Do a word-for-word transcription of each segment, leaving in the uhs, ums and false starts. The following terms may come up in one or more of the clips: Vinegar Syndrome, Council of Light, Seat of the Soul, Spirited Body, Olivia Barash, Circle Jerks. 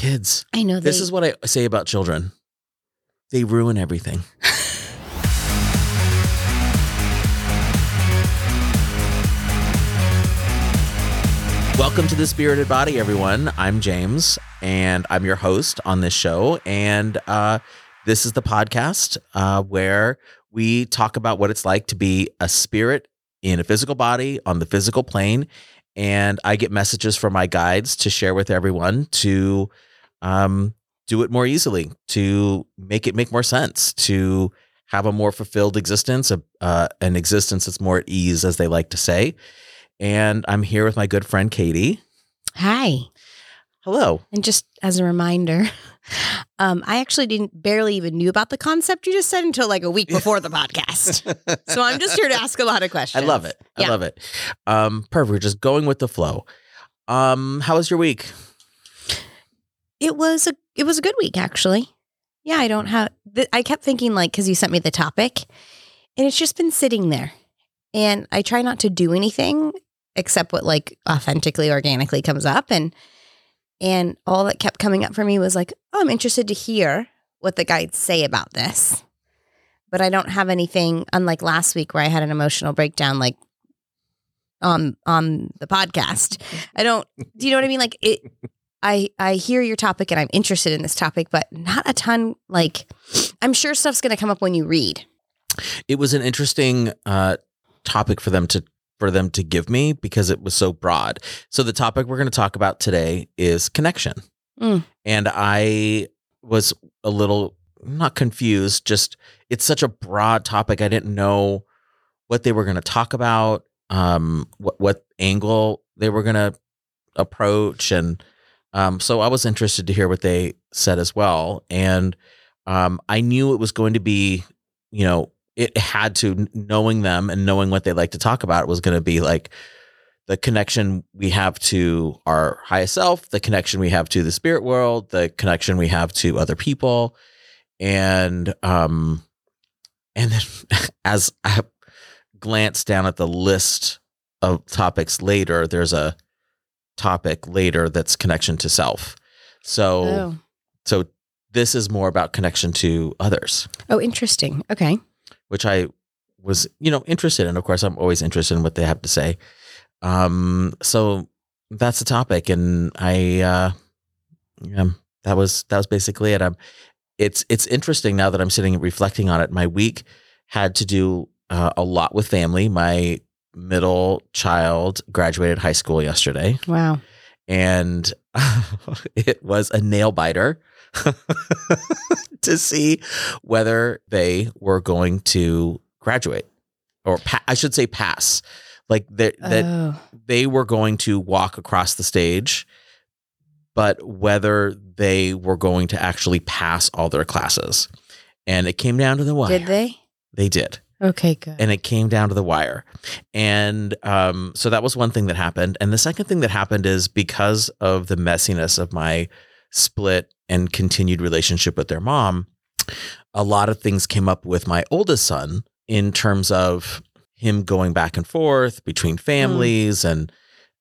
Kids. I know. They... This is what I say about children. They ruin everything. Welcome to the Spirited Body, everyone. I'm James, and I'm your host on this show. And uh, this is the podcast uh, where we talk about what it's like to be a spirit in a physical body on the physical plane. And I get messages from my guides to share with everyone to um, do it more easily, to make it make more sense, to have a more fulfilled existence, a, uh, an existence that's more at ease, as they like to say. And I'm here with my good friend, Katie. Hi. Hello. And just as a reminder, um, I actually didn't barely even knew about the concept you just said until like a week before the podcast. So I'm just here to ask a lot of questions. I love it. I yeah. love it. Um, perfect. We're just going with the flow. Um, how was your week? It was a, it was a good week, actually. Yeah, I don't have, th- I kept thinking like, cause you sent me the topic and it's just been sitting there. And I try not to do anything except what like authentically, organically comes up. And and all that kept coming up for me was like, oh, I'm interested to hear what the guides say about this. But I don't have anything, unlike last week where I had an emotional breakdown like on on the podcast. I don't, do you know what I mean? Like it, I, I hear your topic and I'm interested in this topic, but not a ton. Like I'm sure stuff's going to come up when you read. It was an interesting uh topic for them to for them to give me because it was so broad. So the topic we're going to talk about today is connection. Mm. And I was a little not confused, just it's such a broad topic. I didn't know what they were going to talk about, um what what angle they were going to approach, and um so I was interested to hear what they said as well. And um I knew it was going to be, you know, it had to, knowing them and knowing what they like to talk about, was going to be like the connection we have to our highest self, the connection we have to the spirit world, the connection we have to other people. And, um, and then as I glanced down at the list of topics later, there's a topic later that's connection to self. So, oh. so this is more about connection to others. Oh, interesting. Okay. Which I was, you know, interested in. Of course, I'm always interested in what they have to say. Um, so that's the topic, and I, uh, um, that was that was basically it. I'm, it's it's interesting now that I'm sitting and reflecting on it. My week had to do uh, a lot with family. My middle child graduated high school yesterday. Wow! And it was a nail biter. To see whether they were going to graduate or pa- I should say pass, like that oh. that they were going to walk across the stage, but whether they were going to actually pass all their classes. And it came down to the wire. Did they? They did. Okay, good. And it came down to the wire. And um, so that was one thing that happened. And the second thing that happened is because of the messiness of my split and continued relationship with their mom, a lot of things came up with my oldest son in terms of him going back and forth between families mm. and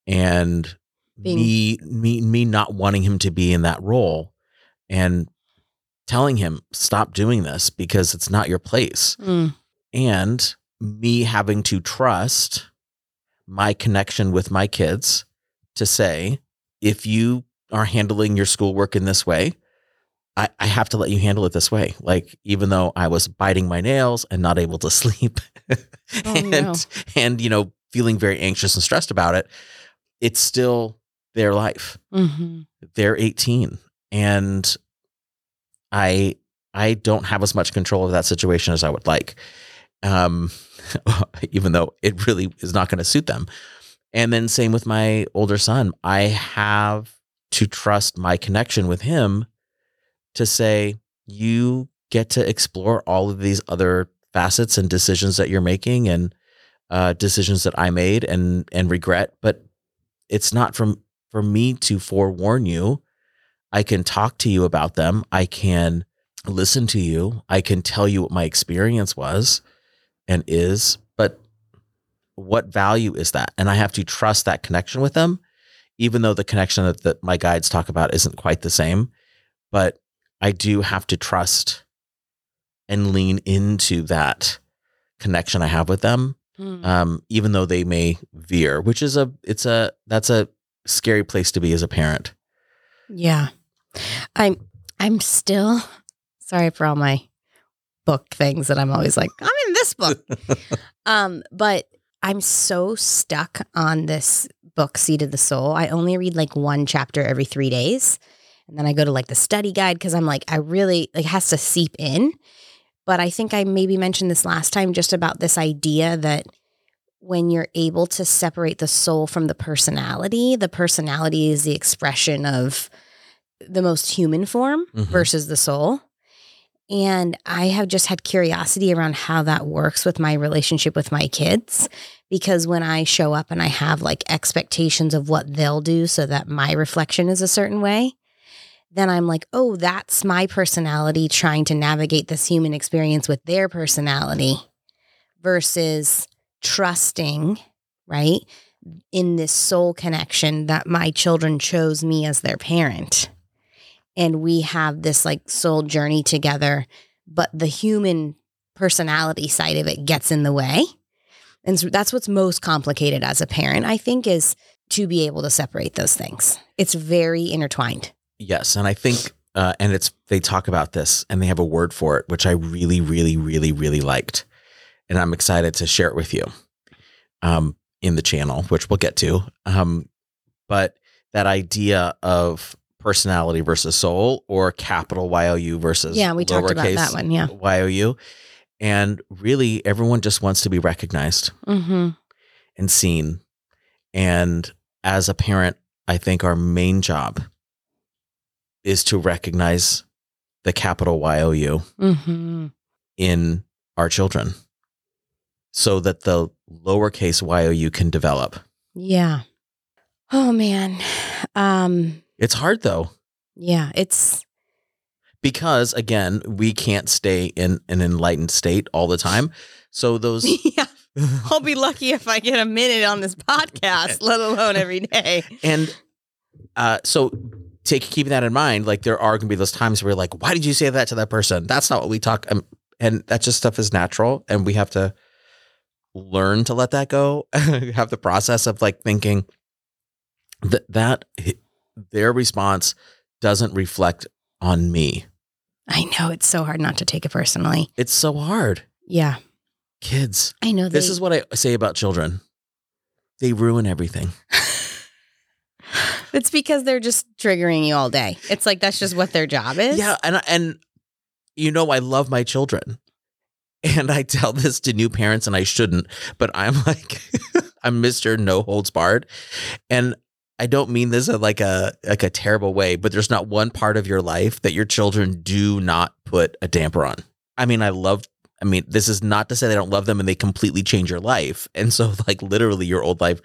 and Being. me me me not wanting him to be in that role and telling him, stop doing this because it's not your place. Mm. And me having to trust my connection with my kids to say, if you are handling your schoolwork in this way, I, I have to let you handle it this way. Like, even though I was biting my nails and not able to sleep oh, and, no. and, you know, feeling very anxious and stressed about it, it's still their life. Mm-hmm. They're eighteen. And I, I don't have as much control of that situation as I would like. Um, even though it really is not going to suit them. And then same with my older son, I have to trust my connection with him to say, you get to explore all of these other facets and decisions that you're making and uh, decisions that I made and, and regret, but it's not from, for me to forewarn you. I can talk to you about them. I can listen to you. I can tell you what my experience was and is, but what value is that? And I have to trust that connection with them, even though the connection that, that my guides talk about isn't quite the same, but I do have to trust and lean into that connection I have with them. Mm. Um, even though they may veer, which is a, it's a, that's a scary place to be as a parent. Yeah. I'm, I'm still sorry for all my book things that I'm always like, I'm in this book. um, but I'm so stuck on this book, Seat of the Soul. I only read like one chapter every three days. And then I go to like the study guide, cause I'm like, I really, like, has to seep in. But I think I maybe mentioned this last time, just about this idea that when you're able to separate the soul from the personality, the personality is the expression of the most human form mm-hmm. versus the soul. And I have just had curiosity around how that works with my relationship with my kids, because when I show up and I have like expectations of what they'll do so that my reflection is a certain way, then I'm like, oh, that's my personality trying to navigate this human experience with their personality, versus trusting, right, in this soul connection that my children chose me as their parent. And we have this like soul journey together, but the human personality side of it gets in the way. And so that's what's most complicated as a parent, I think, is to be able to separate those things. It's very intertwined. Yes. And I think, uh, and it's, they talk about this and they have a word for it, which I really, really, really, really liked. And I'm excited to share it with you, um, in the channel, which we'll get to. Um, but that idea of personality versus soul, or capital Y O U versus yeah, we talked about that one, yeah, Y O U. And really everyone just wants to be recognized mm-hmm. and seen. And as a parent, I think our main job is to recognize the capital Y O U mm-hmm. in our children, so that the lowercase Y O U can develop. Yeah. Oh man. Um, it's hard though. Yeah. It's because again, we can't stay in an enlightened state all the time. So those, yeah. I'll be lucky if I get a minute on this podcast, let alone every day. And, uh, so Take, keeping that in mind, like there are going to be those times where you're like, why did you say that to that person? That's not what we talk. Um, and that just stuff is natural. And we have to learn to let that go. Have the process of like thinking that, that their response doesn't reflect on me. I know. It's so hard not to take it personally. It's so hard. Yeah. Kids. I know. They- this is what I say about children. They ruin everything. It's because they're just triggering you all day. It's like, that's just what their job is. Yeah. And, and you know, I love my children, and I tell this to new parents, and I shouldn't, but I'm like, I'm Mister No Holds Barred. And I don't mean this in like a, like a terrible way, but there's not one part of your life that your children do not put a damper on. I mean, I love, I mean, this is not to say they don't love them and they completely change your life. And so like literally your old life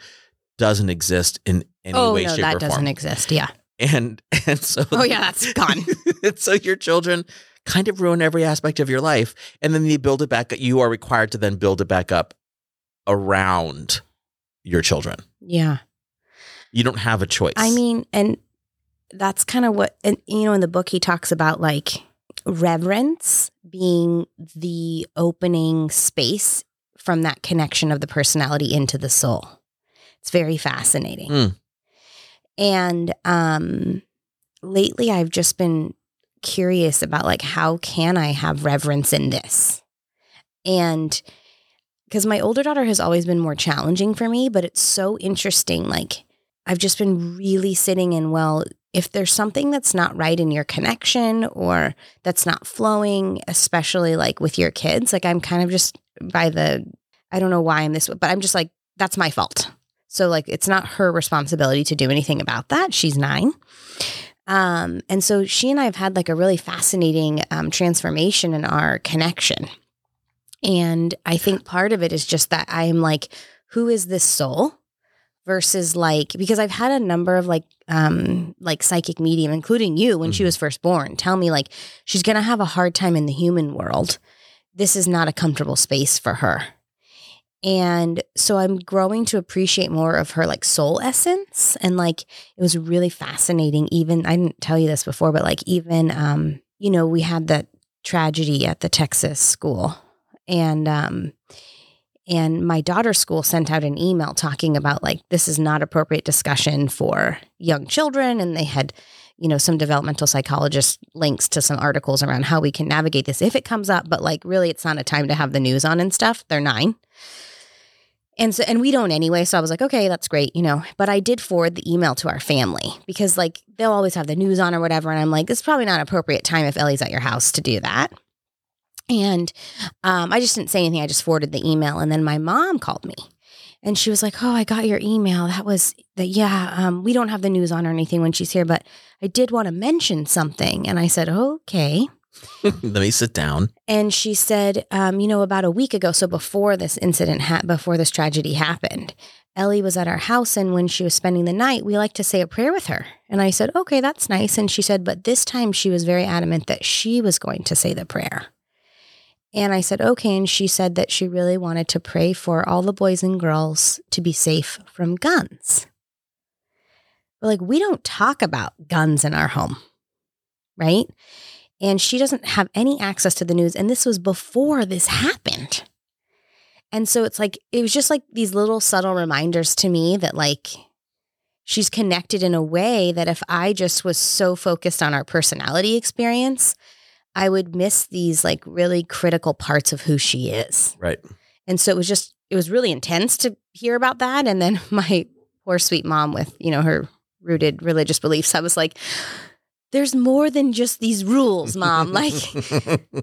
doesn't exist in any oh, way, no, shape, or form. Oh, that doesn't exist, yeah. And and so... Oh, yeah, that's gone. And so your children kind of ruin every aspect of your life, and then you build it back up. You are required to then build it back up around your children. Yeah. You don't have a choice. I mean, and that's kind of what... And, you know, in the book, he talks about, like, reverence being the opening space from that connection of the personality into the soul. It's very fascinating. Mm. And um, lately I've just been curious about like, how can I have reverence in this? And because my older daughter has always been more challenging for me, but it's so interesting. Like I've just been really sitting in, well, if there's something that's not right in your connection or that's not flowing, especially like with your kids, like I'm kind of just by the, I don't know why I'm this, but I'm just like, that's my fault. So like, it's not her responsibility to do anything about that. She's nine. Um, and so she and I have had like a really fascinating um, transformation in our connection. And I think part of it is just that I'm like, who is this soul versus like, because I've had a number of like, um, like psychic medium, including you when mm-hmm. she was first born, tell me like, she's going to have a hard time in the human world. This is not a comfortable space for her. And so I'm growing to appreciate more of her like soul essence. And like, it was really fascinating. Even, I didn't tell you this before, but like even, um, you know, we had that tragedy at the Texas school, and, um, and my daughter's school sent out an email talking about like, this is not appropriate discussion for young children. And they had, you know, some developmental psychologist links to some articles around how we can navigate this if it comes up, but like, really, it's not a time to have the news on and stuff. They're nine. And so, and we don't anyway. So I was like, okay, that's great. You know, but I did forward the email to our family because like, they'll always have the news on or whatever. And I'm like, it's probably not an appropriate time if Ellie's at your house to do that. And um, I just didn't say anything. I just forwarded the email. And then my mom called me and she was like, oh, I got your email. That was that. Yeah. Um, we don't have the news on or anything when she's here, but I did want to mention something. And I said, okay. Let me sit down. And she said, um, you know, about a week ago. So before this incident, ha- before this tragedy happened, Ellie was at our house. And when she was spending the night, we like to say a prayer with her. And I said, okay, that's nice. And she said, but this time she was very adamant that she was going to say the prayer. And I said, okay. And she said that she really wanted to pray for all the boys and girls to be safe from guns. But like, we don't talk about guns in our home, right? And she doesn't have any access to the news. And this was before this happened. And so it's like, it was just like these little subtle reminders to me that like, she's connected in a way that if I just was so focused on our personality experience, I would miss these like really critical parts of who she is. Right. And so it was just, it was really intense to hear about that. And then my poor sweet mom with, you know, her rooted religious beliefs, I was like, there's more than just these rules, Mom. Like,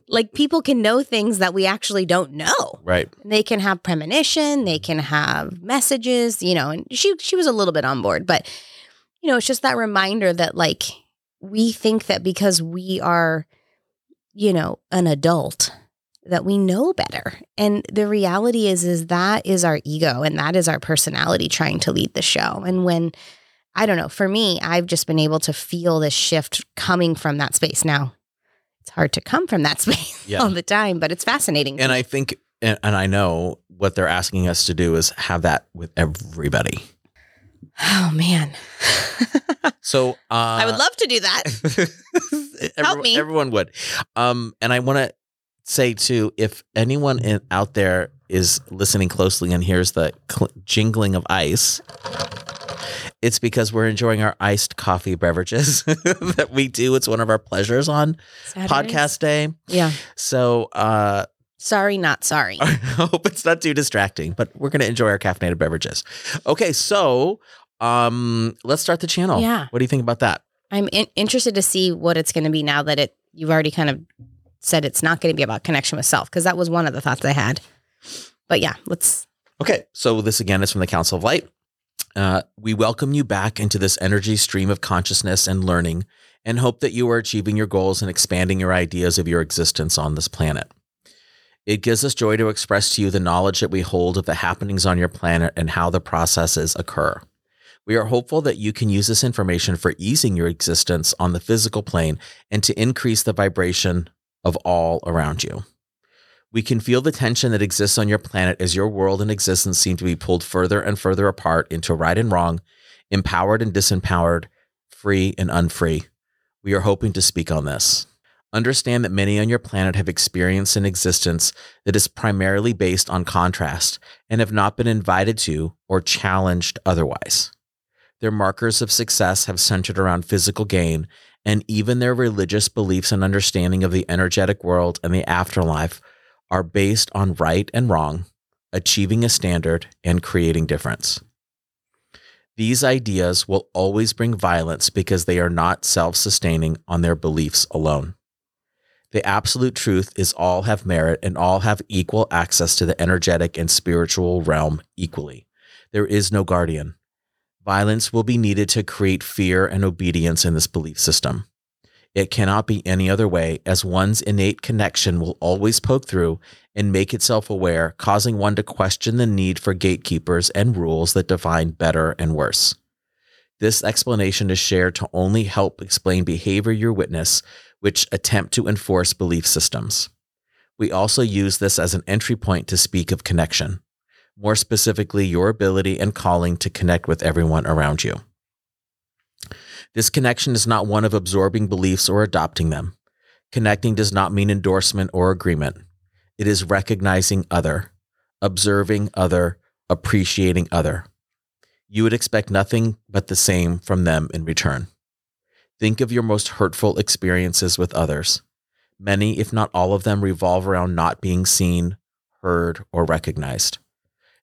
like people can know things that we actually don't know. Right. They can have premonition. They can have messages, you know, and she, she was a little bit on board, but you know, it's just that reminder that like, we think that because we are, you know, an adult that we know better. And the reality is, is that is our ego and that is our personality trying to lead the show. And when, I don't know, for me, I've just been able to feel this shift coming from that space. Now, it's hard to come from that space yeah. all the time, but it's fascinating. And I think, and I know what they're asking us to do is have that with everybody. Oh man. So, uh, I would love to do that. everyone, Help me. Everyone would. Um, and I want to say too, if anyone in, out there is listening closely and hears the cl- jingling of ice, it's because we're enjoying our iced coffee beverages that we do. It's one of our pleasures on Saturdays. Podcast day. Yeah. So, uh, sorry, not sorry. I hope it's not too distracting, but we're going to enjoy our caffeinated beverages. Okay. So, Um, let's start the channel. Yeah. What do you think about that? I'm in- interested to see what it's going to be now that it, you've already kind of said it's not going to be about connection with self. Cause that was one of the thoughts I had, but yeah, let's. Okay. So this again is from the Council of Light. Uh, we welcome you back into this energy stream of consciousness and learning and hope that you are achieving your goals and expanding your ideas of your existence on this planet. It gives us joy to express to you the knowledge that we hold of the happenings on your planet and how the processes occur. We are hopeful that you can use this information for easing your existence on the physical plane and to increase the vibration of all around you. We can feel the tension that exists on your planet as your world and existence seem to be pulled further and further apart into right and wrong, empowered and disempowered, free and unfree. We are hoping to speak on this. Understand that many on your planet have experienced an existence that is primarily based on contrast and have not been invited to or challenged otherwise. Their markers of success have centered around physical gain, and even their religious beliefs and understanding of the energetic world and the afterlife are based on right and wrong, achieving a standard, and creating difference. These ideas will always bring violence because they are not self-sustaining on their beliefs alone. The absolute truth is all have merit and all have equal access to the energetic and spiritual realm equally. There is no guardian. Violence will be needed to create fear and obedience in this belief system. It cannot be any other way, as one's innate connection will always poke through and make itself aware, causing one to question the need for gatekeepers and rules that define better and worse. This explanation is shared to only help explain behavior you witness, which attempt to enforce belief systems. We also use this as an entry point to speak of connection. more specifically your ability and calling to connect with everyone around you. This connection is not one of absorbing beliefs or adopting them. Connecting does not mean endorsement or agreement. It is recognizing other, observing other, appreciating other. You would expect nothing but the same from them in return. Think of your most hurtful experiences with others. Many, if not all of them, revolve around not being seen, heard, or recognized.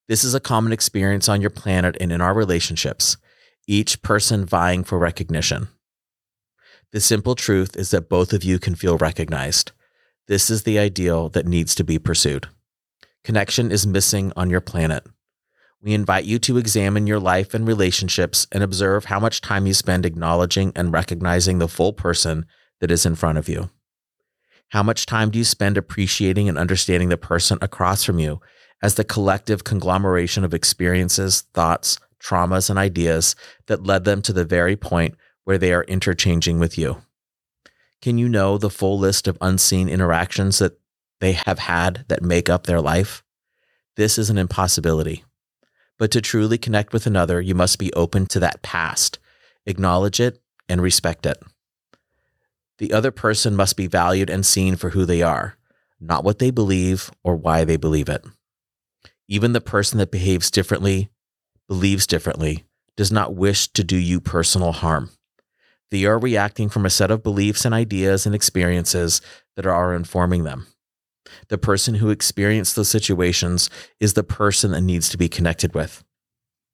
This is a common experience on your planet and in our relationships, each person vying for recognition. The simple truth is that both of you can feel recognized. This is the ideal that needs to be pursued. Connection is missing on your planet. We invite you to examine your life and relationships and observe how much time you spend acknowledging and recognizing the full person that is in front of you. How much time do you spend appreciating and understanding the person across from you as the collective conglomeration of experiences, thoughts, traumas, and ideas that led them to the very point where they are interchanging with you? Can you know the full list of unseen interactions that they have had that make up their life? This is an impossibility. But to truly connect with another, you must be open to that past, acknowledge it, and respect it. The other person must be valued and seen for who they are, not what they believe or why they believe it. Even the person that behaves differently, believes differently, does not wish to do you personal harm. They are reacting from a set of beliefs and ideas and experiences that are informing them. The person who experienced those situations is the person that needs to be connected with.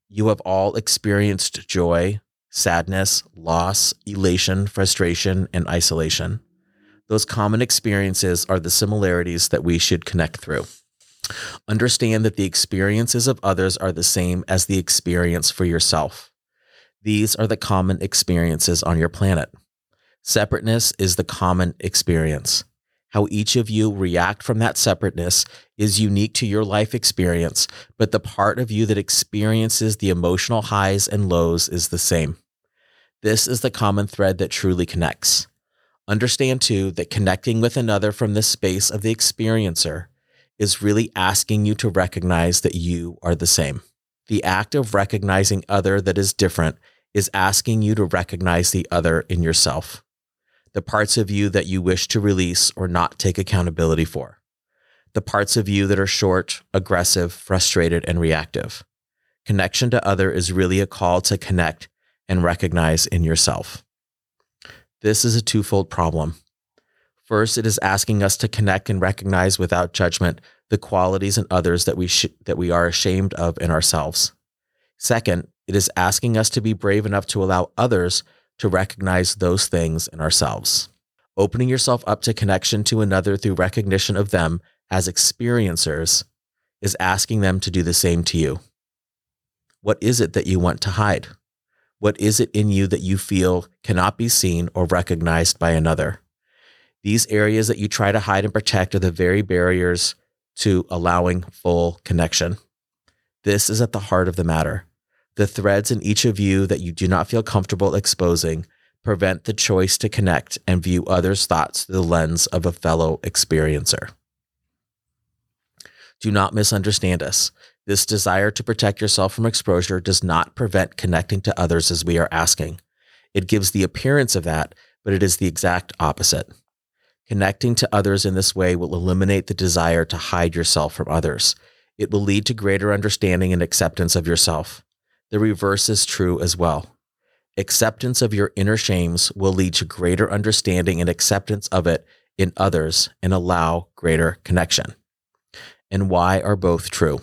You have all experienced joy, sadness, loss, elation, frustration, and isolation. Those common experiences are the similarities that we should connect through. Understand that the experiences of others are the same as the experience for yourself. These are the common experiences on your planet. Separateness is the common experience. How each of you react from that separateness is unique to your life experience, but the part of you that experiences the emotional highs and lows is the same. This is the common thread that truly connects. Understand, too, that connecting with another from the space of the experiencer is really asking you to recognize that you are the same. The act of recognizing other that is different is asking you to recognize the other in yourself, the parts of you that you wish to release or not take accountability for, the parts of you that are short, aggressive, frustrated, and reactive. Connection to other is really a call to connect and recognize in yourself. This is a twofold problem. First, it is asking us to connect and recognize without judgment the qualities in others that we sh- that we are ashamed of in ourselves. Second, it is asking us to be brave enough to allow others to recognize those things in ourselves. Opening yourself up to connection to another through recognition of them as experiencers is asking them to do the same to you. What is it that you want to hide? What is it in you that you feel cannot be seen or recognized by another? These areas that you try to hide and protect are the very barriers to allowing full connection. This is at the heart of the matter. The threads in each of you that you do not feel comfortable exposing prevent the choice to connect and view others' thoughts through the lens of a fellow experiencer. Do not misunderstand us. This desire to protect yourself from exposure does not prevent connecting to others as we are asking. It gives the appearance of that, but it is the exact opposite. Connecting to others in this way will eliminate the desire to hide yourself from others. It will lead to greater understanding and acceptance of yourself. The reverse is true as well. Acceptance of your inner shames will lead to greater understanding and acceptance of it in others and allow greater connection. And why are both true?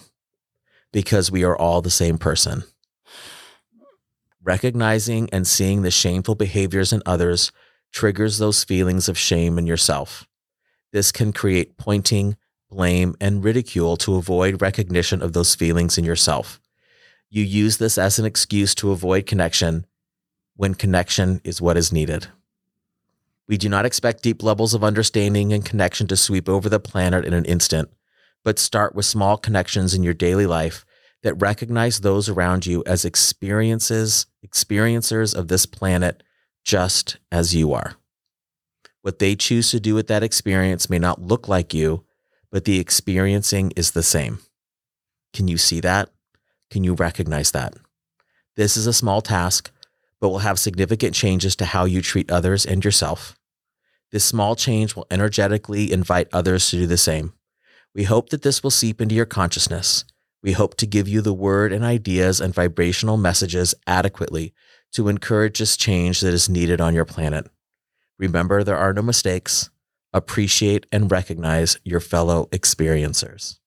Because we are all the same person. Recognizing and seeing the shameful behaviors in others triggers those feelings of shame in yourself. This can create pointing, blame, and ridicule to avoid recognition of those feelings in yourself. You use this as an excuse to avoid connection when connection is what is needed. We do not expect deep levels of understanding and connection to sweep over the planet in an instant, but start with small connections in your daily life that recognize those around you as experiences, experiencers of this planet just as you are. What they choose to do with that experience may not look like you, but the experiencing is the same. Can you see that? Can you recognize that? This is a small task, but will have significant changes to how you treat others and yourself. This small change will energetically invite others to do the same. We hope that this will seep into your consciousness. We hope to give you the word and ideas and vibrational messages adequately to encourage this change that is needed on your planet. Remember, there are no mistakes. Appreciate and recognize your fellow experiencers.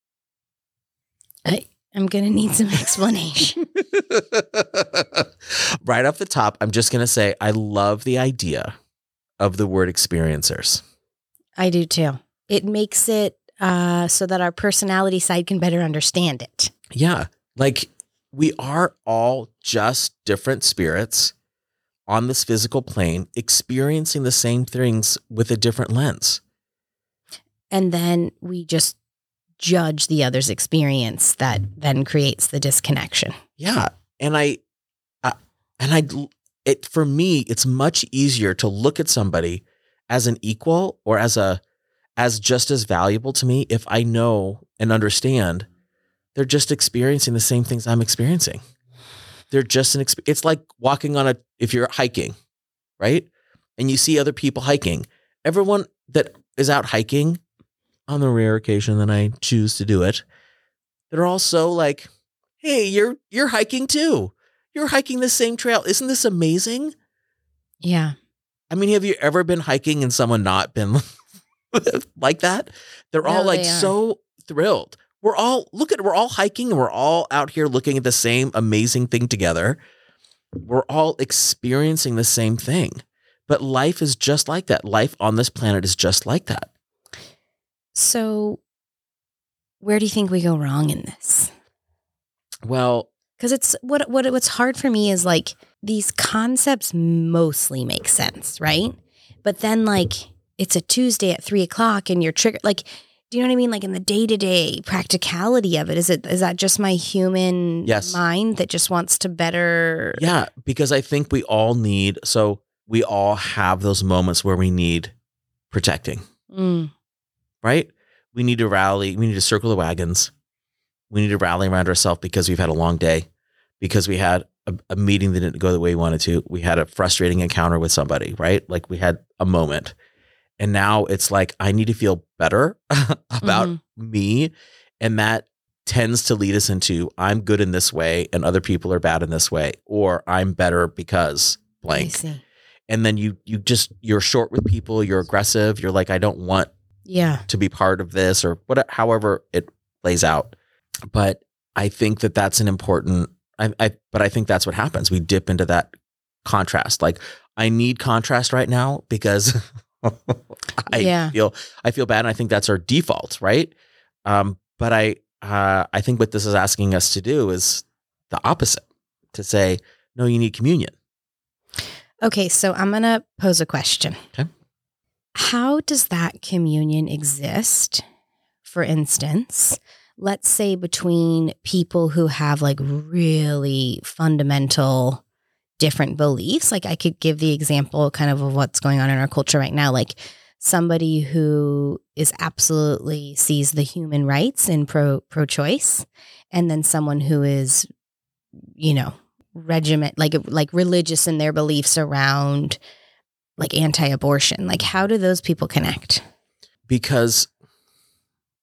I, I'm going to need some explanation. Right off the top, I'm just going to say I love the idea of the word experiencers. I do too. It makes it uh, so that our personality side can better understand it. Yeah. Like we are all just different spirits on this physical plane, experiencing the same things with a different lens. And then we just judge the other's experience that then creates the disconnection. Yeah. And I, uh, and I, it, for me, it's much easier to look at somebody as an equal or as a, as just as valuable to me if I know and understand they're just experiencing the same things I'm experiencing. They're just an experience. It's like walking on a, if you're hiking, right? And you see other people hiking. Everyone that is out hiking, on the rare occasion that I choose to do it, they're also like, hey, you're, you're hiking too. You're hiking the same trail. Isn't this amazing? Yeah. I mean, have you ever been hiking and someone not been like that? They're no, all like they so thrilled. We're all, look at, we're all hiking and we're all out here looking at the same amazing thing together. We're all experiencing the same thing, but life is just like that. Life on this planet is just like that. So where do you think we go wrong in this? Well, cause it's what, what, what's hard for me is like these concepts mostly make sense. Right. But then like it's a Tuesday at three o'clock and you're triggered, like, do you know what I mean? Like in the day-to-day practicality of it, is it, is that just my human yes. mind that just wants to better? Yeah, because I think we all need, so we all have those moments where we need protecting, mm. right? We need to rally. We need to circle the wagons. We need to rally around ourselves because we've had a long day, because we had a, a meeting that didn't go the way we wanted to. We had a frustrating encounter with somebody, right? Like we had a moment. And now it's like, I need to feel better about mm-hmm. me. And that tends to lead us into, I'm good in this way and other people are bad in this way, or I'm better because blank. And then you, you just, you're short with people, you're aggressive. You're like, I don't want yeah. to be part of this or whatever, however it plays out. But I think that that's an important, I, I but I think that's what happens. We dip into that contrast. Like I need contrast right now because I yeah. feel, I feel bad. And I think that's our default. Right. Um, but I, uh, I think what this is asking us to do is the opposite, to say, no, you need communion. Okay. So I'm going to pose a question. Okay. How does that communion exist? For instance, let's say between people who have like really fundamental different beliefs. Like I could give the example kind of of what's going on in our culture right now. Like somebody who is absolutely sees the human rights and pro pro choice, and then someone who is, you know, regiment, like, like religious in their beliefs around like anti-abortion. Like how do those people connect? Because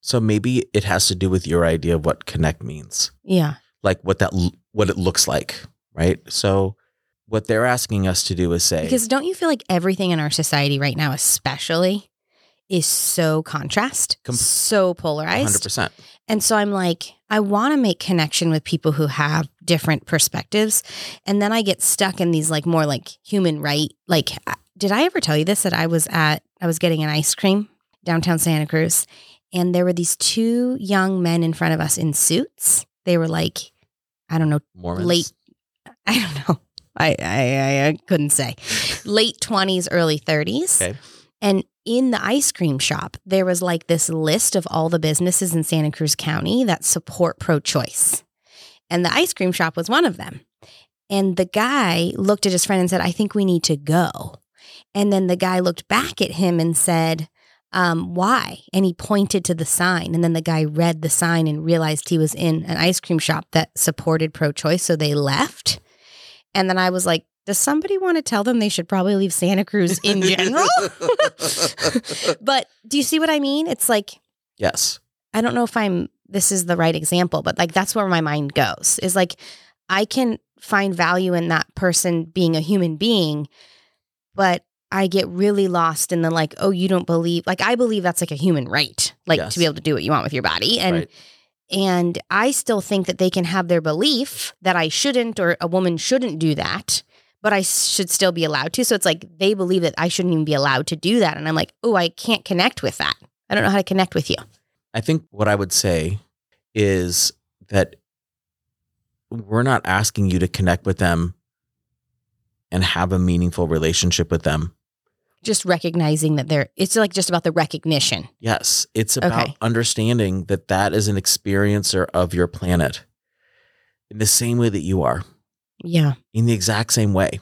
so maybe it has to do with your idea of what connect means. Yeah. Like what that, what it looks like. Right. So what they're asking us to do is say, because don't you feel like everything in our society right now, especially, is so contrast, com- so polarized. one hundred percent. And so I'm like, I want to make connection with people who have different perspectives. And then I get stuck in these like more like human right. Like, did I ever tell you this, that I was at, I was getting an ice cream downtown Santa Cruz, and there were these two young men in front of us in suits. They were like, I don't know, Mormons? late, I don't know. I, I I couldn't say. Late twenties, early thirties. Okay. And in the ice cream shop, there was like this list of all the businesses in Santa Cruz County that support pro-choice. And the ice cream shop was one of them. And the guy looked at his friend and said, I think we need to go. And then the guy looked back at him and said, um, why? And he pointed to the sign, and then the guy read the sign and realized he was in an ice cream shop that supported pro-choice, so they left. And then I was like, does somebody want to tell them they should probably leave Santa Cruz in general? But do you see what I mean? It's like, yes. I don't know if I'm, this is the right example, but like, that's where my mind goes, is like, I can find value in that person being a human being, but I get really lost in the like, oh, you don't believe, like, I believe that's like a human right, like yes. to be able to do what you want with your body. And, right. and I still think that they can have their belief that I shouldn't, or a woman shouldn't do that, but I should still be allowed to. So it's like, they believe that I shouldn't even be allowed to do that. And I'm like, oh, I can't connect with that. I don't know how to connect with you. I think what I would say is that we're not asking you to connect with them and have a meaningful relationship with them. Just recognizing that they're, it's like just about the recognition. Yes. It's about okay. understanding that that is an experiencer of your planet in the same way that you are. Yeah. In the exact same way.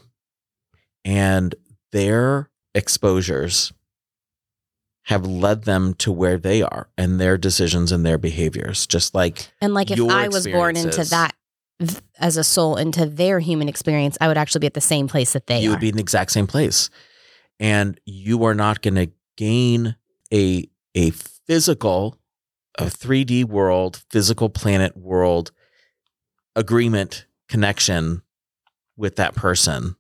And their exposures have led them to where they are and their decisions and their behaviors, just like, and like if I was born into that as a soul, into their human experience, I would actually be at the same place that they are. You would be in the exact same place. And you are not going to gain a, a physical, a three D world, physical planet world agreement connection with that person.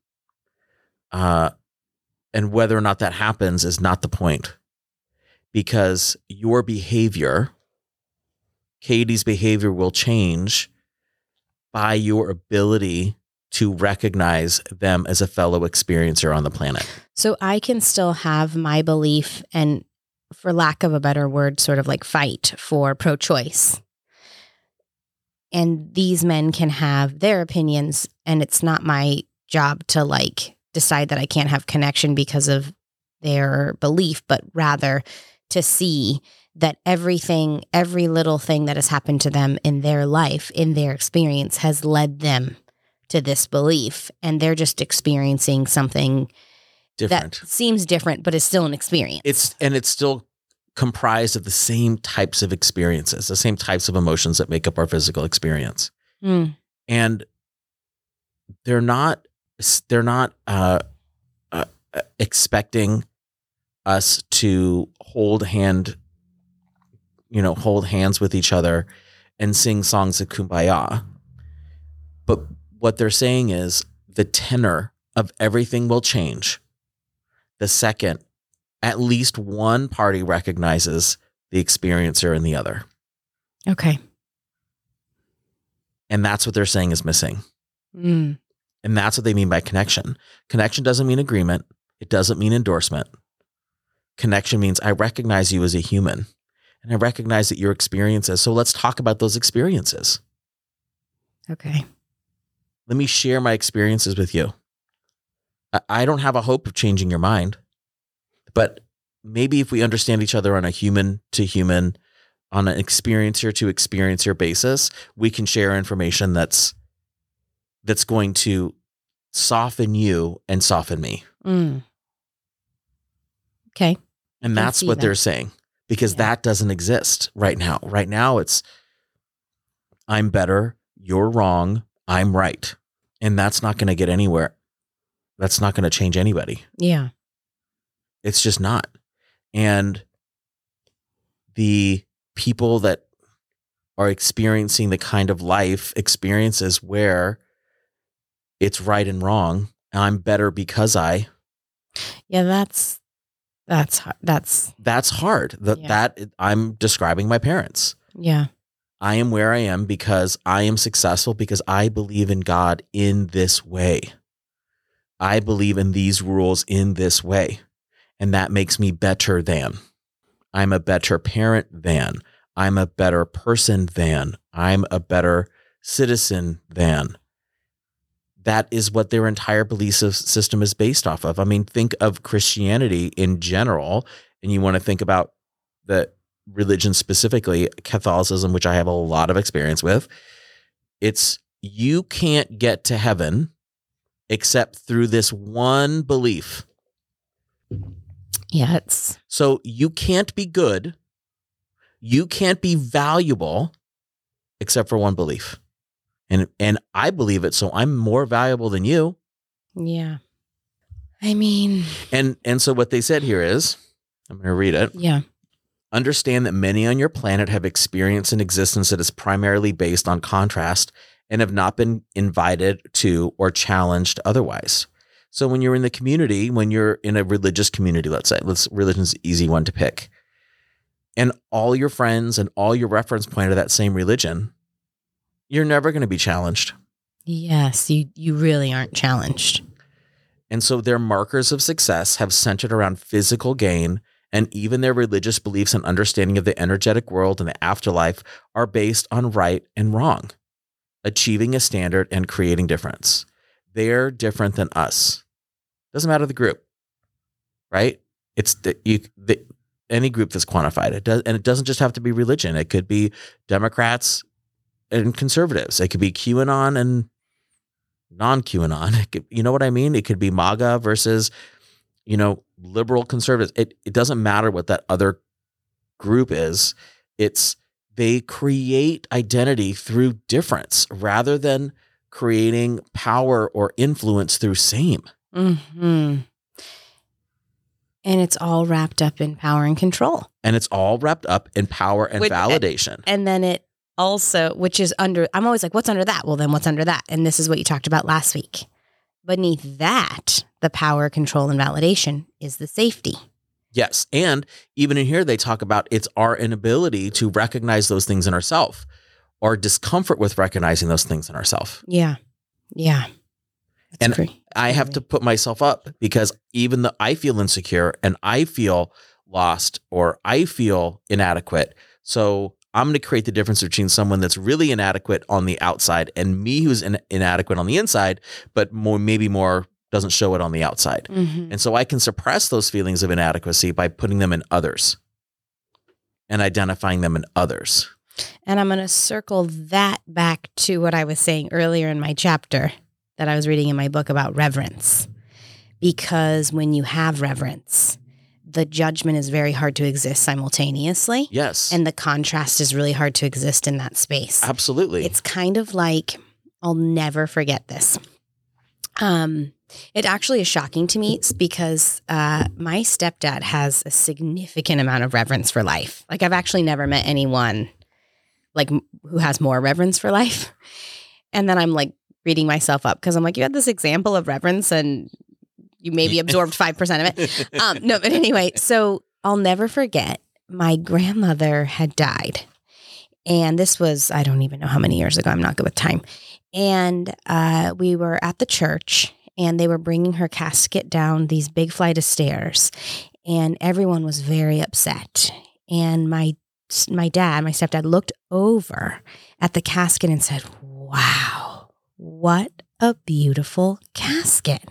Uh, and whether or not that happens is not the point. Because your behavior, Katie's behavior, will change by your ability to recognize them as a fellow experiencer on the planet. So I can still have my belief and, for lack of a better word, sort of like fight for pro-choice. And these men can have their opinions, and it's not my job to like decide that I can't have connection because of their belief, but rather to see that everything, every little thing that has happened to them in their life, in their experience, has led them to this belief. And they're just experiencing something different. That seems different, but is still an experience. It's, and it's still comprised of the same types of experiences, the same types of emotions that make up our physical experience. Mm. And they're not, they're not, uh, uh expecting us to hold hand, you know, hold hands with each other and sing songs of Kumbaya. But what they're saying is the tenor of everything will change the second at least one party recognizes the experiencer and the other. Okay. And that's what they're saying is missing. Mm. And that's what they mean by connection. Connection doesn't mean agreement. It doesn't mean endorsement. Connection means I recognize you as a human. And I recognize that your experiences. So let's talk about those experiences. Okay. Let me share my experiences with you. I don't have a hope of changing your mind, but maybe if we understand each other on a human to human, on an experiencer to experiencer basis, we can share information that's, that's going to soften you and soften me. Mm. Okay. And that's what that. They're saying. Because yeah. that doesn't exist right now. Right now it's, I'm better, you're wrong, I'm right. And that's not going to get anywhere. That's not going to change anybody. Yeah. It's just not. And the people that are experiencing the kind of life experiences where it's right and wrong, and I'm better because I. Yeah, that's. That's hard. That's that's hard. That yeah. that I'm describing my parents. Yeah. I am where I am because I am successful because I believe in God in this way. I believe in these rules in this way. And that makes me better than. I'm a better parent than. I'm a better person than. I'm a better citizen than. That is what their entire belief system is based off of. I mean, think of Christianity in general, and you want to think about the religion specifically, Catholicism, which I have a lot of experience with. It's you can't get to heaven except through this one belief. Yeah, it's... So you can't be good. You can't be valuable except for one belief. And and I believe it, so I'm more valuable than you. Yeah. I mean... And and so what they said here is, I'm going to read it. Yeah. Understand that many on your planet have experienced an existence that is primarily based on contrast and have not been invited to or challenged otherwise. So when you're in the community, when you're in a religious community, let's say, let's religion's an easy one to pick. And all your friends and all your reference point are that same religion, you're never going to be challenged. Yes, you, you really aren't challenged. And so their markers of success have centered around physical gain, and even their religious beliefs and understanding of the energetic world and the afterlife are based on right and wrong, achieving a standard and creating difference. They're different than us. Doesn't matter the group, right? It's the, you, the, any group that's quantified. It does, and it doesn't just have to be religion. It could be Democrats and conservatives. It could be QAnon and non-QAnon. It could, you know what I mean? It could be MAGA versus, you know, liberal conservatives. It it doesn't matter what that other group is. It's they create identity through difference rather than creating power or influence through same. Mm-hmm. And it's all wrapped up in power and control. And it's all wrapped up in power and Which, validation. And then it also, which is under, I'm always like, what's under that? Well, then what's under that? And this is what you talked about last week. Beneath that, the power, control, and validation is the safety. Yes. And even in here, they talk about it's our inability to recognize those things in ourselves, or discomfort with recognizing those things in ourselves. Yeah. Yeah. That's and pretty, I have to put myself up, because even though I feel insecure and I feel lost or I feel inadequate. So I'm going to create the difference between someone that's really inadequate on the outside and me who's in, inadequate on the inside, but more, maybe more doesn't show it on the outside. Mm-hmm. And so I can suppress those feelings of inadequacy by putting them in others and identifying them in others. And I'm going to circle that back to what I was saying earlier in my chapter that I was reading in my book about reverence. Because when you have reverence, the judgment is very hard to exist simultaneously. Yes. And the contrast is really hard to exist in that space. Absolutely. It's kind of like, I'll never forget this. Um, it actually is shocking to me because uh, my stepdad has a significant amount of reverence for life. Like, I've actually never met anyone like who has more reverence for life. And then I'm like reading myself up, because I'm like, you had this example of reverence and you maybe absorbed five percent of it. Um, no, but anyway, so I'll never forget, my grandmother had died. And this was, I don't even know how many years ago. I'm not good with time. And uh, we were at the church and they were bringing her casket down these big flight of stairs. And everyone was very upset. And my My dad, my stepdad, looked over at the casket and said, wow, what a beautiful casket.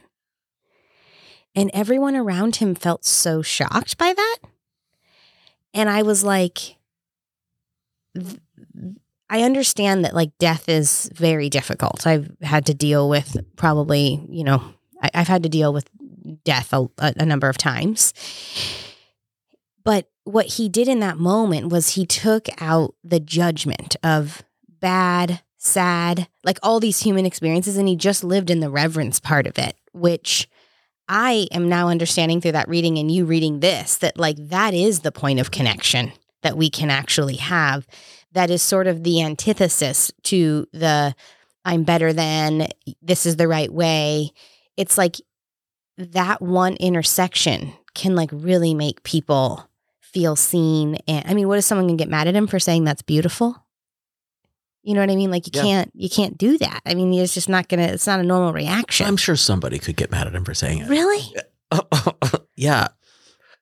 And everyone around him felt so shocked by that. And I was like, I understand that like death is very difficult. I've had to deal with probably, you know, I, I've had to deal with death a, a number of times. But what he did in that moment was he took out the judgment of bad, sad, like all these human experiences, and he just lived in the reverence part of it, which I am now understanding through that reading and you reading this, that like that is the point of connection that we can actually have. That is sort of the antithesis to the I'm better than, this is the right way. It's like that one intersection can like really make people feel seen. And I mean, what is someone going to get mad at him for saying that's beautiful? You know what I mean? Like you yeah. can't, you can't do that. I mean, it's just not going to, it's not a normal reaction. I'm sure somebody could get mad at him for saying it. Really? Yeah.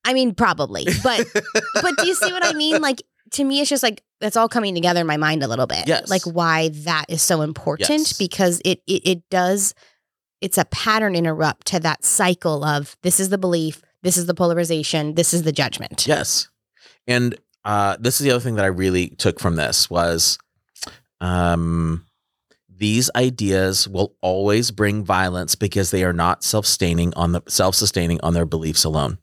I mean, probably, but, but do you see what I mean? Like to me, it's just like, that's all coming together in my mind a little bit. Yes. Like why that is so important, yes. because it, it, it does, it's a pattern interrupt to that cycle of this is the belief, this is the polarization, this is the judgment. Yes. And uh, this is the other thing that I really took from this was um, these ideas will always bring violence because they are not self-sustaining on the self-sustaining on their beliefs alone.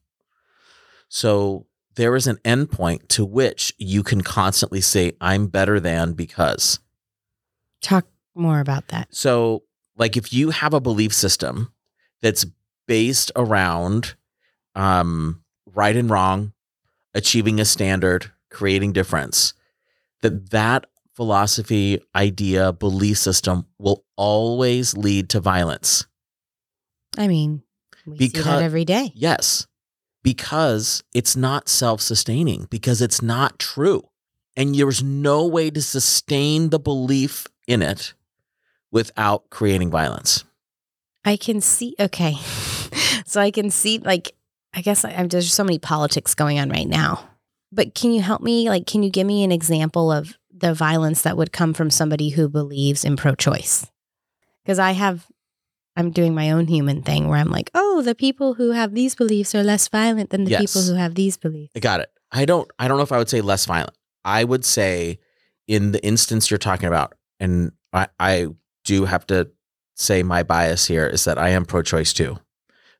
So there is an endpoint to which you can constantly say, I'm better than because. Talk more about that. So like if you have a belief system that's based around um, right and wrong, achieving a standard, creating difference, that that philosophy, idea, belief system will always lead to violence. I mean, we because, see that every day. Yes, because it's not self-sustaining, because it's not true. And there's no way to sustain the belief in it without creating violence. I can see. Okay. So I can see, like, I guess I, I'm, there's so many politics going on right now. But can you help me? Like, can you give me an example of the violence that would come from somebody who believes in pro-choice? Because I have, I'm doing my own human thing where I'm like, oh, the people who have these beliefs are less violent than the yes. people who have these beliefs. I got it. I don't, I don't know if I would say less violent. I would say in the instance you're talking about, and I, I do have to say my bias here is that I am pro-choice too.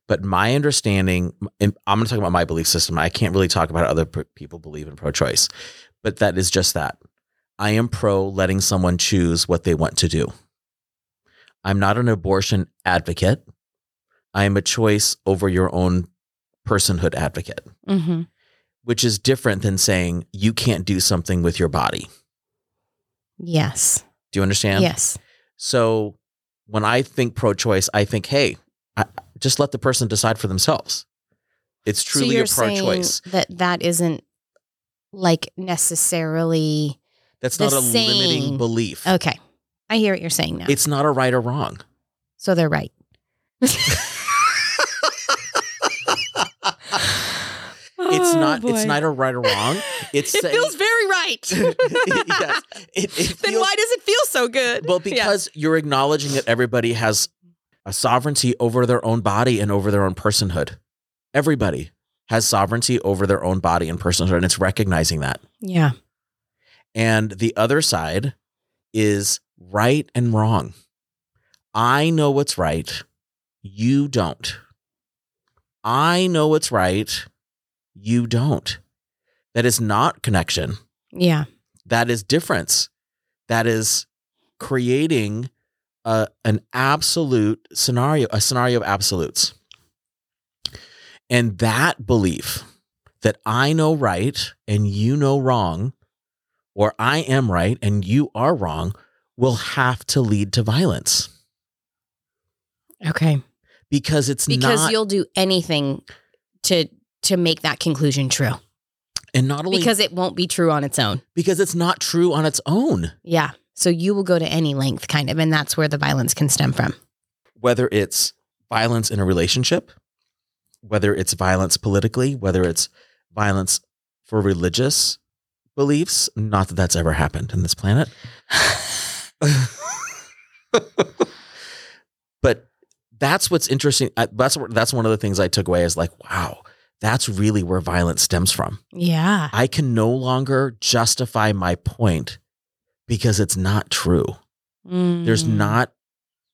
But my understanding, and I'm going to talk about my belief system. I can't really talk about how other people believe in pro-choice, but that is just that. I am pro letting someone choose what they want to do. I'm not an abortion advocate. I am a choice over your own personhood advocate, mm-hmm. which is different than saying you can't do something with your body. Yes. Do you understand? Yes. So when I think pro-choice, I think, hey, I, just let the person decide for themselves. It's truly a pro-choice. That that isn't like necessarily that's not a limiting belief. Okay, I hear what you're saying now. It's not a right or wrong. So they're right. It's not. Oh, it's neither right or wrong. It's it saying, feels very right. Yes, it, it feels, then why does it feel so good? Well, because yeah. you're acknowledging that everybody has a sovereignty over their own body and over their own personhood. Everybody has sovereignty over their own body and personhood, and it's recognizing that. Yeah. And the other side is right and wrong. I know what's right. You don't. I know what's right. You don't. That is not connection. Yeah. That is difference. That is creating a, an absolute scenario, a scenario of absolutes. And that belief that I know right and you know wrong, or I am right and you are wrong, will have to lead to violence. Okay. Because it's because not. Because you'll do anything to. to make that conclusion true. And not only because it won't be true on its own, because it's not true on its own. Yeah. So you will go to any length kind of, and that's where the violence can stem from. Whether it's violence in a relationship, whether it's violence politically, whether it's violence for religious beliefs, not that that's ever happened in this planet, but that's what's interesting. That's that's one of the things I took away is like, wow, that's really where violence stems from. Yeah. I can no longer justify my point because it's not true. Mm. There's not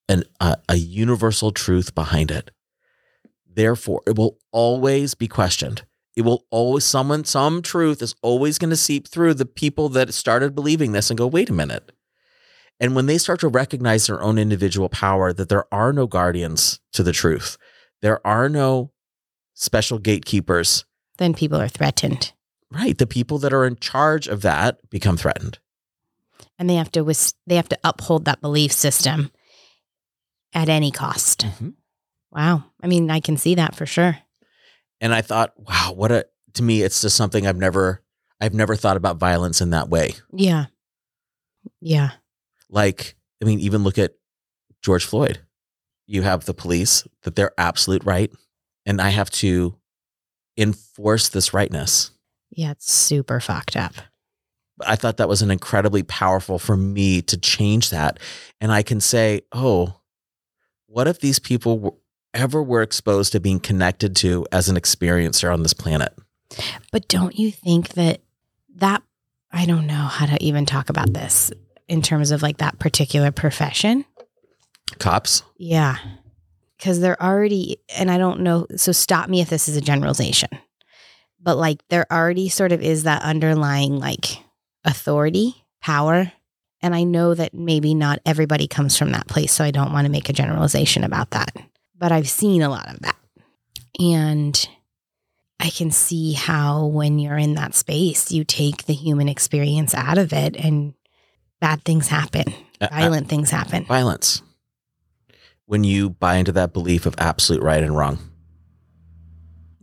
an, a, a universal truth behind it. Therefore, it will always be questioned. It will always, someone, some truth is always going to seep through the people that started believing this and go, wait a minute. And when they start to recognize their own individual power, that there are no guardians to the truth, there are no special gatekeepers, then people are threatened. Right. The people that are in charge of that become threatened. And they have to they have to uphold that belief system at any cost. Mm-hmm. Wow. I mean, I can see that for sure. And I thought, wow, what a, to me, it's just something I've never, I've never thought about violence in that way. Yeah. Yeah. Like, I mean, even look at George Floyd. You have the police that they're absolute right. And I have to enforce this rightness. Yeah, it's super fucked up. I thought that was an incredibly powerful for me to change that. And I can say, oh, what if these people were, ever were exposed to being connected to as an experiencer on this planet? But don't you think that that, I don't know how to even talk about this in terms of like that particular profession. Cops? Yeah. Because they're already, and I don't know, so stop me if this is a generalization. but like there already sort of is that underlying like authority, power. And I know that maybe not everybody comes from that place, so I don't want to make a generalization about that. But I've seen a lot of that. And I can see how when you're in that space, you take the human experience out of it and bad things happen. Uh, Violent uh, things happen. Violence. When you buy into that belief of absolute right and wrong.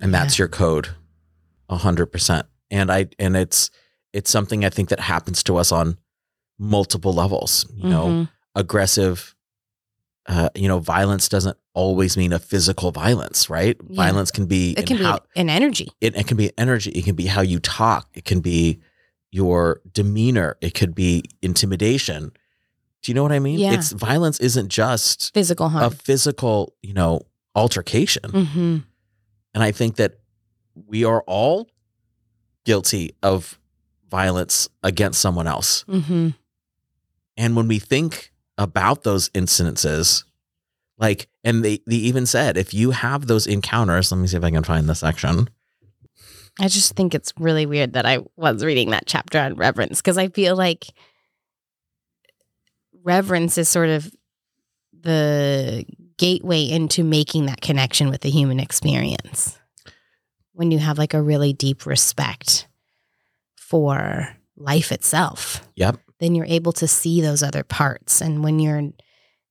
And that's yeah. your code. A hundred percent. And I, and it's, it's something I think that happens to us on multiple levels, you mm-hmm. know, aggressive, uh, you know, violence doesn't always mean a physical violence, right? Yeah. Violence can be, it can how, be an energy. It, it can be energy. It can be how you talk. It can be your demeanor. It could be intimidation. Do you know what I mean? Yeah. It's violence isn't just physical harm. A physical, you know, altercation. Mm-hmm. And I think that we are all guilty of violence against someone else. Mm-hmm. And when we think about those incidences, like, and they, they even said, if you have those encounters, let me see if I can find the section. I just think it's really weird that I was reading that chapter on reverence, because I feel like reverence is sort of the gateway into making that connection with the human experience. When you have like a really deep respect for life itself, yep. then you're able to see those other parts. And when you're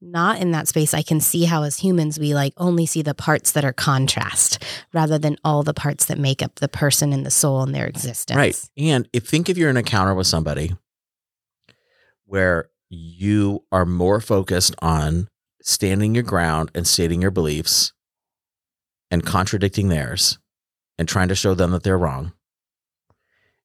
not in that space, I can see how as humans, we like only see the parts that are contrast rather than all the parts that make up the person and the soul and their existence. Right. And if think if you're in an encounter with somebody where you are more focused on standing your ground and stating your beliefs and contradicting theirs, and trying to show them that they're wrong,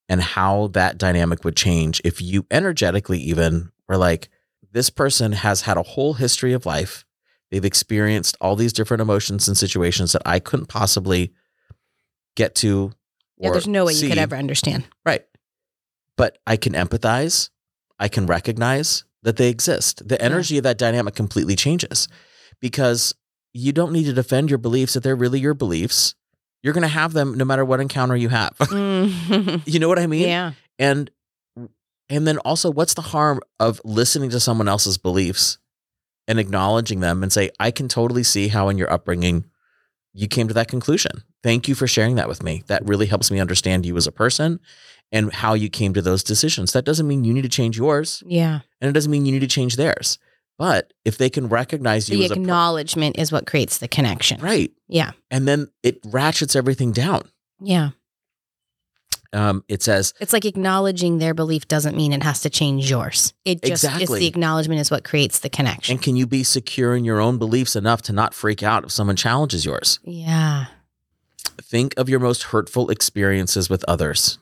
and how that dynamic would change if you energetically even were like, this person has had a whole history of life. They've experienced all these different emotions and situations that I couldn't possibly get to. Or yeah, there's no way see. You could ever understand. Right. But I can empathize. I can recognize that they exist. The energy yeah. of that dynamic completely changes, because you don't need to defend your beliefs that they're really your beliefs. You're going to have them no matter what encounter you have. You know what I mean? Yeah. And and then also, what's the harm of listening to someone else's beliefs and acknowledging them and say, I can totally see how in your upbringing you came to that conclusion. Thank you for sharing that with me. That really helps me understand you as a person and how you came to those decisions. That doesn't mean you need to change yours. Yeah. And it doesn't mean you need to change theirs. But if they can recognize you, the as acknowledgement a pro- is what creates the connection. Right. Yeah. And then it ratchets everything down. Yeah. Um, it says, it's like acknowledging their belief doesn't mean it has to change yours. It just exactly. it's the acknowledgement is what creates the connection. And can you be secure in your own beliefs enough to not freak out if someone challenges yours? Yeah. Think of your most hurtful experiences with others.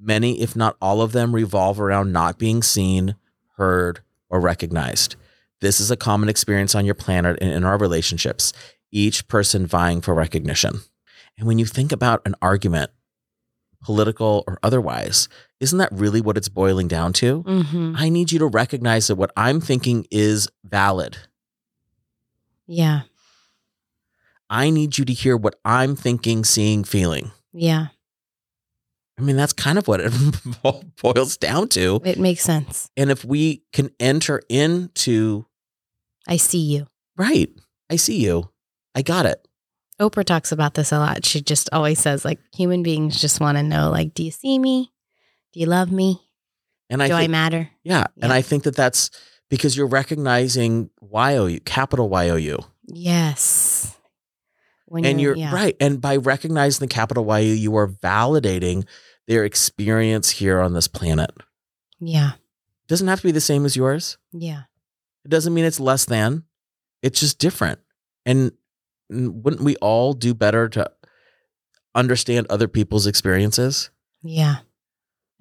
Many, if not all of them, revolve around not being seen, heard, or recognized. This is a common experience on your planet and in our relationships, each person vying for recognition. And when you think about an argument, political or otherwise, isn't that really what it's boiling down to? Mm-hmm. I need you to recognize that what I'm thinking is valid. Yeah. I need you to hear what I'm thinking, seeing, feeling. Yeah. I mean, that's kind of what it all boils down to. It makes sense. And if we can enter into... I see you. Right. I see you. I got it. Oprah talks about this a lot. She just always says, like, human beings just want to know, like, do you see me? Do you love me? And I Do think, I matter? Yeah. yeah. And I think that that's because you're recognizing Y O U, capital Y O U. Yes. When and you're, you're yeah. right. And by recognizing the capital Y, you are validating their experience here on this planet. Yeah. It doesn't have to be the same as yours. Yeah. It doesn't mean it's less than. It's just different. And wouldn't we all do better to understand other people's experiences? Yeah.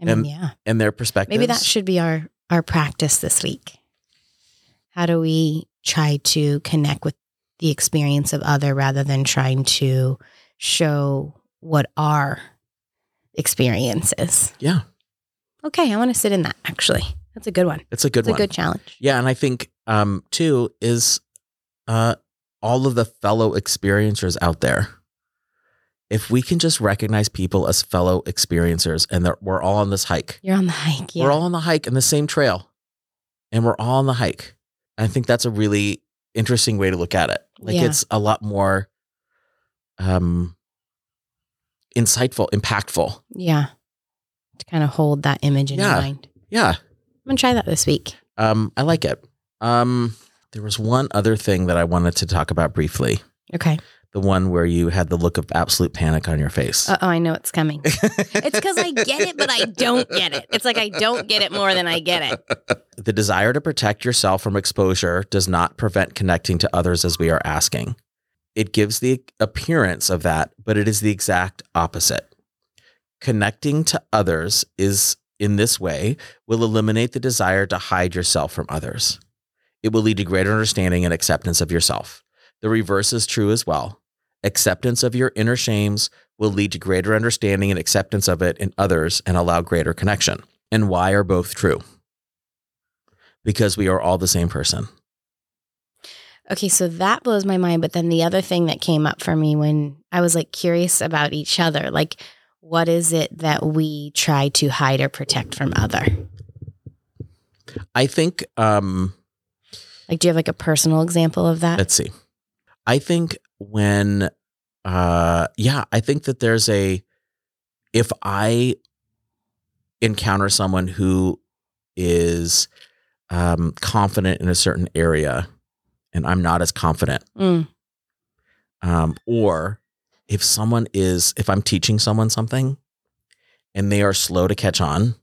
I mean, and, yeah. And their perspectives. Maybe that should be our, our practice this week. How do we try to connect with the experience of other rather than trying to show what our experience is? Yeah. Okay. I want to sit in that, actually. That's a good one. It's a good it's one. It's a good challenge. Yeah. And I think, um, too, is uh, all of the fellow experiencers out there. if we can just recognize people as fellow experiencers and that we're all on this hike. You're on the hike. Yeah. We're all on the hike in the same trail and we're all on the hike. And I think that's a really interesting way to look at it. Like yeah. It's a lot more um, insightful, impactful. Yeah. To kind of hold that image in yeah. your mind. Yeah. I'm going to try that this week. Um, I like it. Um, there was one other thing that I wanted to talk about briefly. Okay. The one where you had the look of absolute panic on your face. Uh-oh, I know it's coming. It's because I get it, but I don't get it. It's like I don't get it more than I get it. The desire to protect yourself from exposure does not prevent connecting to others as we are asking. It gives the appearance of that, but it is the exact opposite. Connecting to others is, in this way, will eliminate the desire to hide yourself from others. It will lead to greater understanding and acceptance of yourself. The reverse is true as well. Acceptance of your inner shames will lead to greater understanding and acceptance of it in others and allow greater connection. And why are both true? Because we are all the same person. Okay, so that blows my mind. But then the other thing that came up for me when I was like curious about each other, like what is it that we try to hide or protect from other? I think. Um, like, do you have like a personal example of that? Let's see. I think when, uh, yeah, I think that there's a, if I encounter someone who is um, confident in a certain area and I'm not as confident, mm. um, or if someone is, if I'm teaching someone something and they are slow to catch on,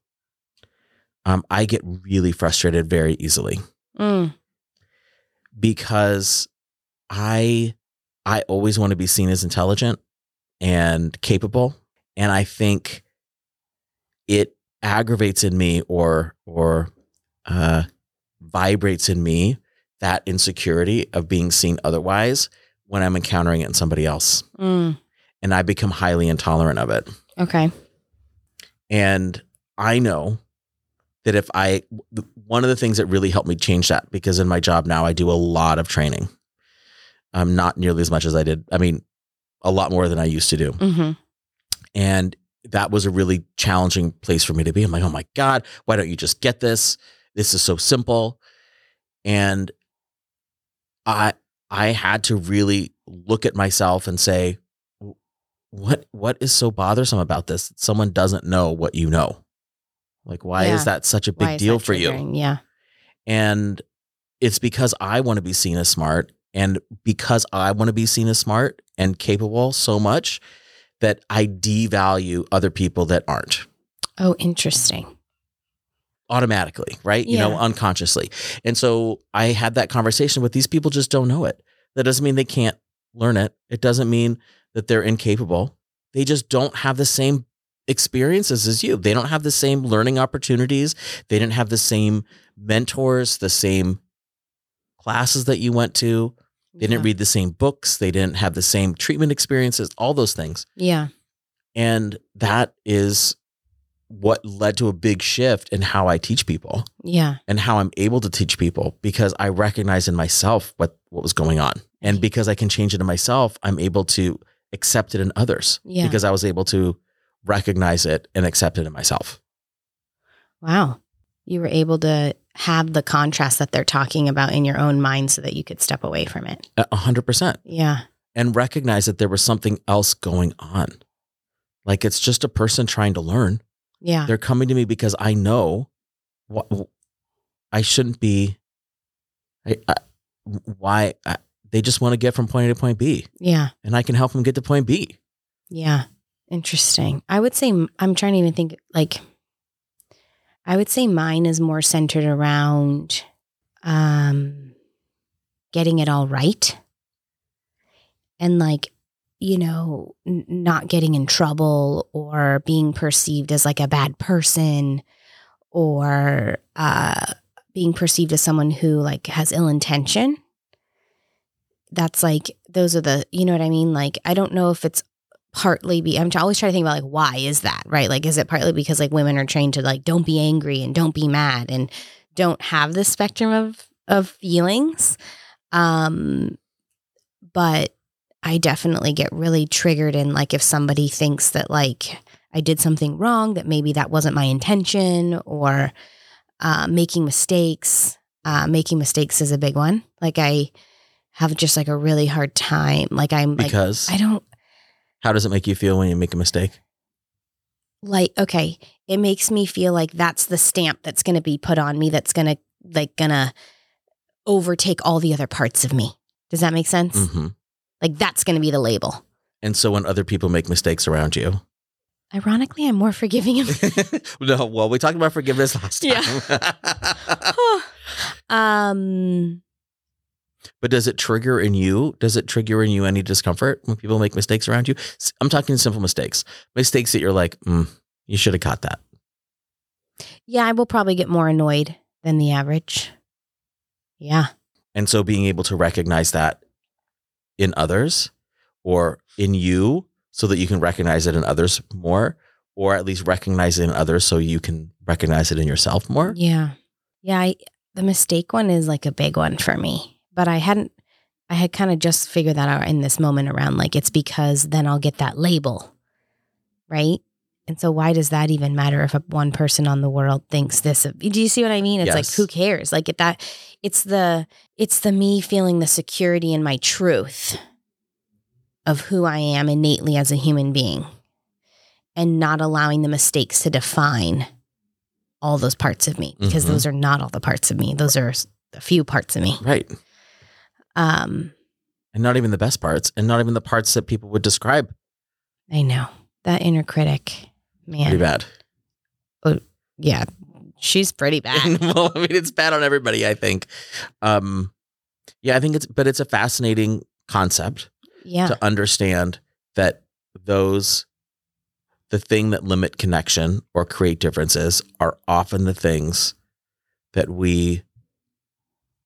um, I get really frustrated very easily mm. because I I always want to be seen as intelligent and capable. And I think it aggravates in me or or uh, vibrates in me that insecurity of being seen otherwise when I'm encountering it in somebody else. Mm. And I become highly intolerant of it. Okay. And I know that if I, one of the things that really helped me change that, because in my job now, I do a lot of training. Um, not nearly as much as I did. I mean, a lot more than I used to do. Mm-hmm. And that was a really challenging place for me to be. I'm like, oh my God, why don't you just get this? This is so simple. And I, I had to really look at myself and say, what, what is so bothersome about this? Someone doesn't know what you know. Like, why yeah. is that such a big deal for you? Yeah. And it's because I want to be seen as smart. And because I want to be seen as smart and capable so much that I devalue other people that aren't. Oh, interesting. Automatically, right? Yeah. You know, unconsciously. And so I had that conversation with these people just don't know it. That doesn't mean they can't learn it. It doesn't mean that they're incapable. They just don't have the same experiences as you. They don't have the same learning opportunities. They didn't have the same mentors, the same classes that you went to. They yeah. didn't read the same books. They didn't have the same treatment experiences, all those things. Yeah. And that is what led to a big shift in how I teach people. Yeah. And how I'm able to teach people, because I recognize in myself what, what was going on. And because I can change it in myself, I'm able to accept it in others yeah. because I was able to recognize it and accept it in myself. Wow. You were able to have the contrast that they're talking about in your own mind so that you could step away from it. A hundred percent. Yeah. And recognize that there was something else going on. Like, it's just a person trying to learn. Yeah. They're coming to me because I know what I shouldn't be. I, I why I, they just want to get from point A to point B. Yeah. And I can help them get to point B. Yeah. Interesting. I would say, I'm trying to even think like, I would say mine is more centered around um, getting it all right and like, you know, n- not getting in trouble or being perceived as like a bad person or uh, being perceived as someone who like has ill intention. That's like, those are the, you know what I mean? Like, I don't know if it's partly be, I'm always trying to think about like, why is that, right? Like, is it partly because like women are trained to like, don't be angry and don't be mad and don't have this spectrum of, of feelings. Um, but I definitely get really triggered in, like, if somebody thinks that, like, I did something wrong, that maybe that wasn't my intention, or uh, making mistakes. Uh, making mistakes is a big one. Like, I have just, like, a really hard time. Like, I'm like, because I don't. How does it make you feel when you make a mistake? Like, okay, it makes me feel like that's the stamp that's going to be put on me. That's going to, like, going to overtake all the other parts of me. Does that make sense? Mm-hmm. Like, that's going to be the label. And so when other people make mistakes around you, ironically, I'm more forgiving. No, well, we talked about forgiveness last time. Yeah. um, but does it trigger in you? Does it trigger in you any discomfort when people make mistakes around you? I'm talking simple mistakes, mistakes that you're like, mm, you should have caught that. Yeah, I will probably get more annoyed than the average. Yeah. And so being able to recognize that in others or in you, so that you can recognize it in others more, or at least recognize it in others so you can recognize it in yourself more. Yeah. Yeah. I, the mistake one is like a big one for me, but I hadn't, I had kind of just figured that out in this moment around, like, it's because then I'll get that label. Right. And so why does that even matter if a, one person on the world thinks this? Of, do you see what I mean? It's yes. Like, who cares? Like, if that, it's the, it's the me feeling the security in my truth of who I am innately as a human being, and not allowing the mistakes to define all those parts of me, because mm-hmm. those are not all the parts of me. Those are a few parts of me. Right. Um, and not even the best parts, and not even the parts that people would describe. I know, that inner critic, man. Pretty bad. Oh yeah. She's pretty bad. Well, I mean, it's bad on everybody, I think. Um, yeah, I think it's, but it's a fascinating concept. Yeah. To understand that those, the thing that limit connection or create differences are often the things that we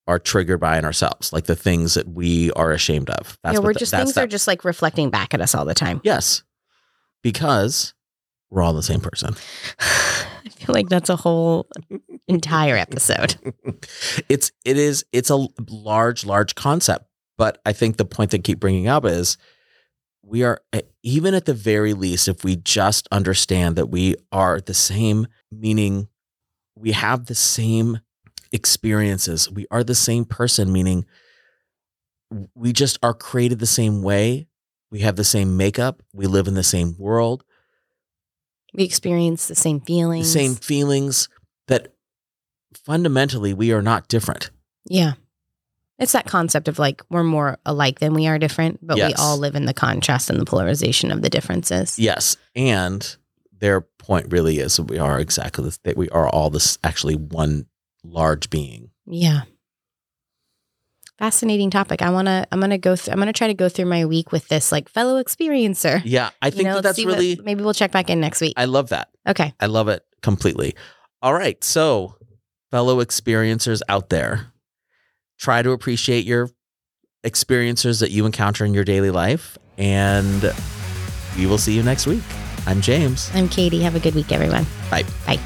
are triggered by in ourselves, like the things that we are ashamed of. That's yeah, we're the, just that's things that are just like reflecting back at us all the time. Yes, because we're all the same person. I feel like that's a whole entire episode. It's it is it's a large, large concept. But I think the point that I keep bringing up is we are, even at the very least, if we just understand that we are the same, meaning we have the same experiences, we are the same person, meaning we just are created the same way, we have the same makeup, we live in the same world. We experience the same feelings. The same feelings, that fundamentally we are not different. Yeah. It's that concept of, like, we're more alike than we are different, but yes. We all live in the contrast and the polarization of the differences. Yes. And their point really is that we are exactly this, that we are all this actually one large being. Yeah. Fascinating topic. I want to, I'm going to go through, I'm going to try to go through my week with this, like, fellow experiencer. Yeah. I think you know, that that's really, what, maybe we'll check back in next week. I love that. Okay. I love it completely. All right. So fellow experiencers out there, try to appreciate your experiences that you encounter in your daily life. And we will see you next week. I'm James. I'm Katie. Have a good week, everyone. Bye. Bye.